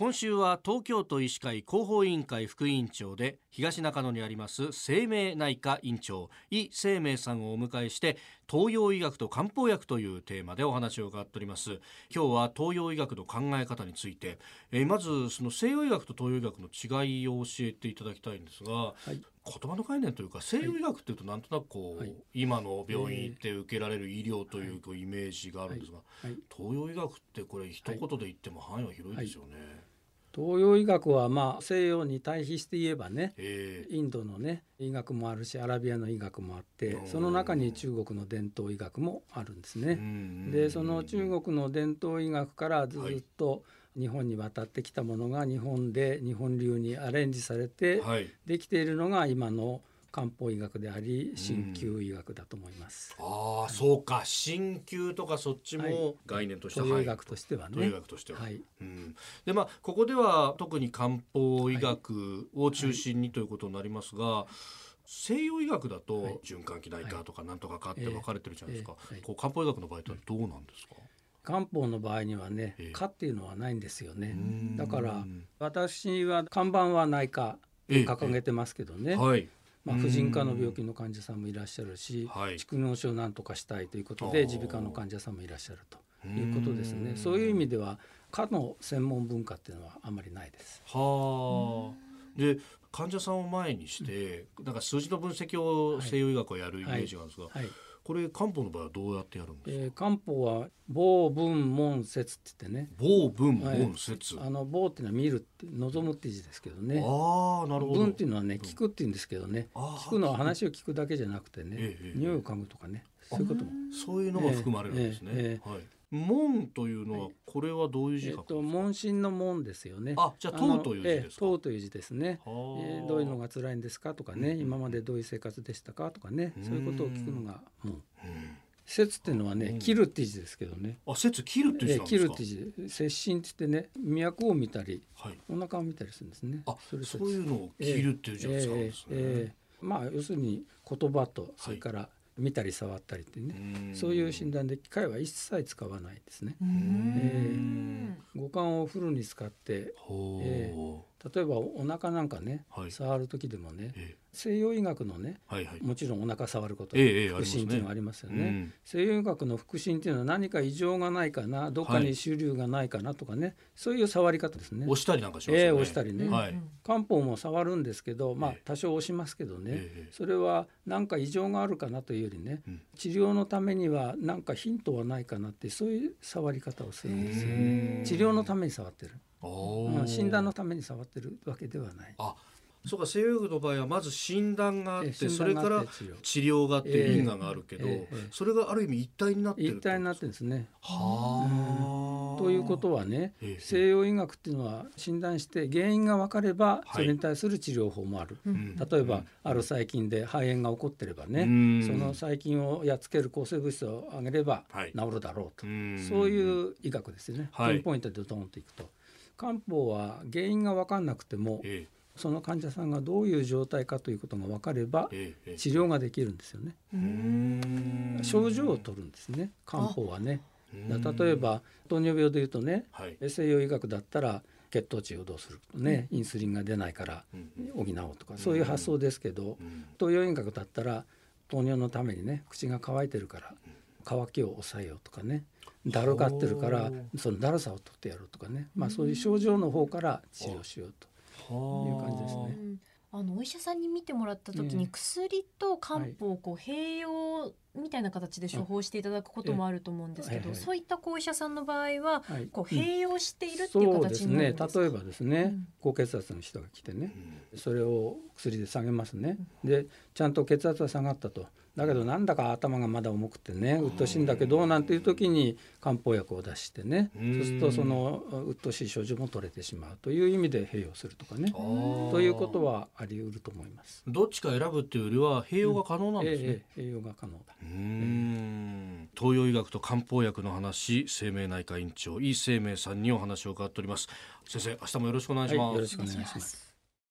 今週は東京都医師会広報委員会副委員長で東中野にあります生命内科院長井生命さんをお迎えして東洋医学と漢方薬というテーマでお話を伺っております。今日は東洋医学の考え方について、まずその西洋医学と東洋医学の違いを教えていただきたいんですが、はい、言葉の概念というか西洋医学というとなんとなくこう、はい、今の病院で受けられる医療というイメージがあるんですが、はいはいはい、東洋医学ってこれ一言で言っても範囲は広いですよね、はいはい。東洋医学はまあ西洋に対比して言えばね、インドのね医学もあるしアラビアの医学もあって、その中に中国の伝統医学もあるんですね。でその中国の伝統医学からずっと日本に渡ってきたものが日本で日本流にアレンジされてできているのが今の漢方医学であり鍼灸医学だと思います。ああ、そうか、鍼灸とかそっちも概念としては東洋医学としてはね、東洋医学としては、はい、うん、でまあここでは特に漢方医学を中心にということになりますが、はいはい、西洋医学だと循環器内科とかなんとかかって分かれてるじゃないですか、こう漢方医学の場合とはどうなんですか。漢方の場合にはね、科っていうのはないんですよね。だから私は看板は内科を掲げてますけどね、はい、まあ、婦人科の病気の患者さんもいらっしゃるし、蓄膿症を何とかしたいということで耳鼻科の患者さんもいらっしゃるということですね。そういう意味では科の専門文化っていうのはあまりないです。はあ、で患者さんを前にして、うん、なんか数字の分析を西洋医学はやるイメージがあるんですが、はいはいはい、これ漢方の場合はどうやってやるんですか。漢方は棒文門節って言ってね、棒文門節、はい、棒っていうのは見るって望むって字ですけどね。ああ、なるほど。文っていうのはね聞くって言うんですけどね、聞くのは話を聞くだけじゃなくてね、匂いを嗅ぐとかね、そういうことも、そういうのが含まれるんですね、はい。門というのはこれはどういう字書くんですか。問診の門ですよね。あ、じゃあ問うという字ですか。問うという字ですね。どういうのが辛いんですかとかね、今までどういう生活でしたかとかね、そういうことを聞くのが門。節っていうのはね、切るって字ですけどね。あ、節切るって字なんですか。切るって字、節診って言ってね、脈を見たり、はい、お腹を見たりするんですね。あ、そういうのを切るっていう字を使うんですね。まあ要するに言葉とそれから、はい、見たり触ったりってね、そういう診断で機械は一切使わないですね。五感をフルに使って、例えばお腹なんかね、はい、触る時でもね、西洋医学のね、はいはい、もちろんお腹触ること、腹診っていうのがありますよね、西洋医学の腹診っていうのは何か異常がないかな、どっかに腫瘤がないかなとかね、はい、そういう触り方ですね。押したりなんかしますよね、押したりね、はい、漢方も触るんですけど、まあ多少押しますけどね、それは何か異常があるかなというよりね、治療のためには何かヒントはないかなって、そういう触り方をするんですよね。治療のために触ってる、診断のために触ってるわけではない。あ、そうか、西洋医学の場合はまず診断があって、それから治療があって因果があるけど、それがある意味一体になってる。一体になってるんですね。はあ、ということはね、西洋医学っていうのは診断して原因が分かればそれに対する治療法もある、はい、例えば、ある細菌で肺炎が起こってればね、その細菌をやっつける抗生物質をあげれば治るだろうと、そういう医学ですよね、ピンポイントでドーンといくと。漢方は原因が分かんなくても、その患者さんがどういう状態かということが分かれば治療ができるんですよね。症状を取るんですね、漢方はね。例えば糖尿病でいうとね、西洋医学だったら血糖値をどうするとね、インスリンが出ないから補おうとか、そういう発想ですけど、東洋医学だったら糖尿のためにね、口が渇いてるから乾きを抑えようとかね、だるがってるからそのだるさを取ってやろうとかね、まあ、そういう症状の方から治療しようという感じですね。お医者さんに見てもらった時に薬と漢方をこう併用みたいな形で処方していただくこともあると思うんですけど、そういったお医者さんの場合はこう併用しているっていう形になるんですか。そうですね、例えばですね、高血圧の人が来てね、それを薬で下げますね。でちゃんと血圧が下がったと、だけどなんだか頭がまだ重くてね、うっとうしいんだけどなんていう時に漢方薬を出してね、そうするとそのうっとうしい症状も取れてしまうという意味で併用するとかね、ということはあり得ると思います。どっちか選ぶっていうよりは併用が可能なんですね、併用が可能だ。東洋医学と漢方薬の話、生命内科院長井生命さんにお話を伺っております。先生、明日もよろしくお願いします。はい、よろしくお願いします。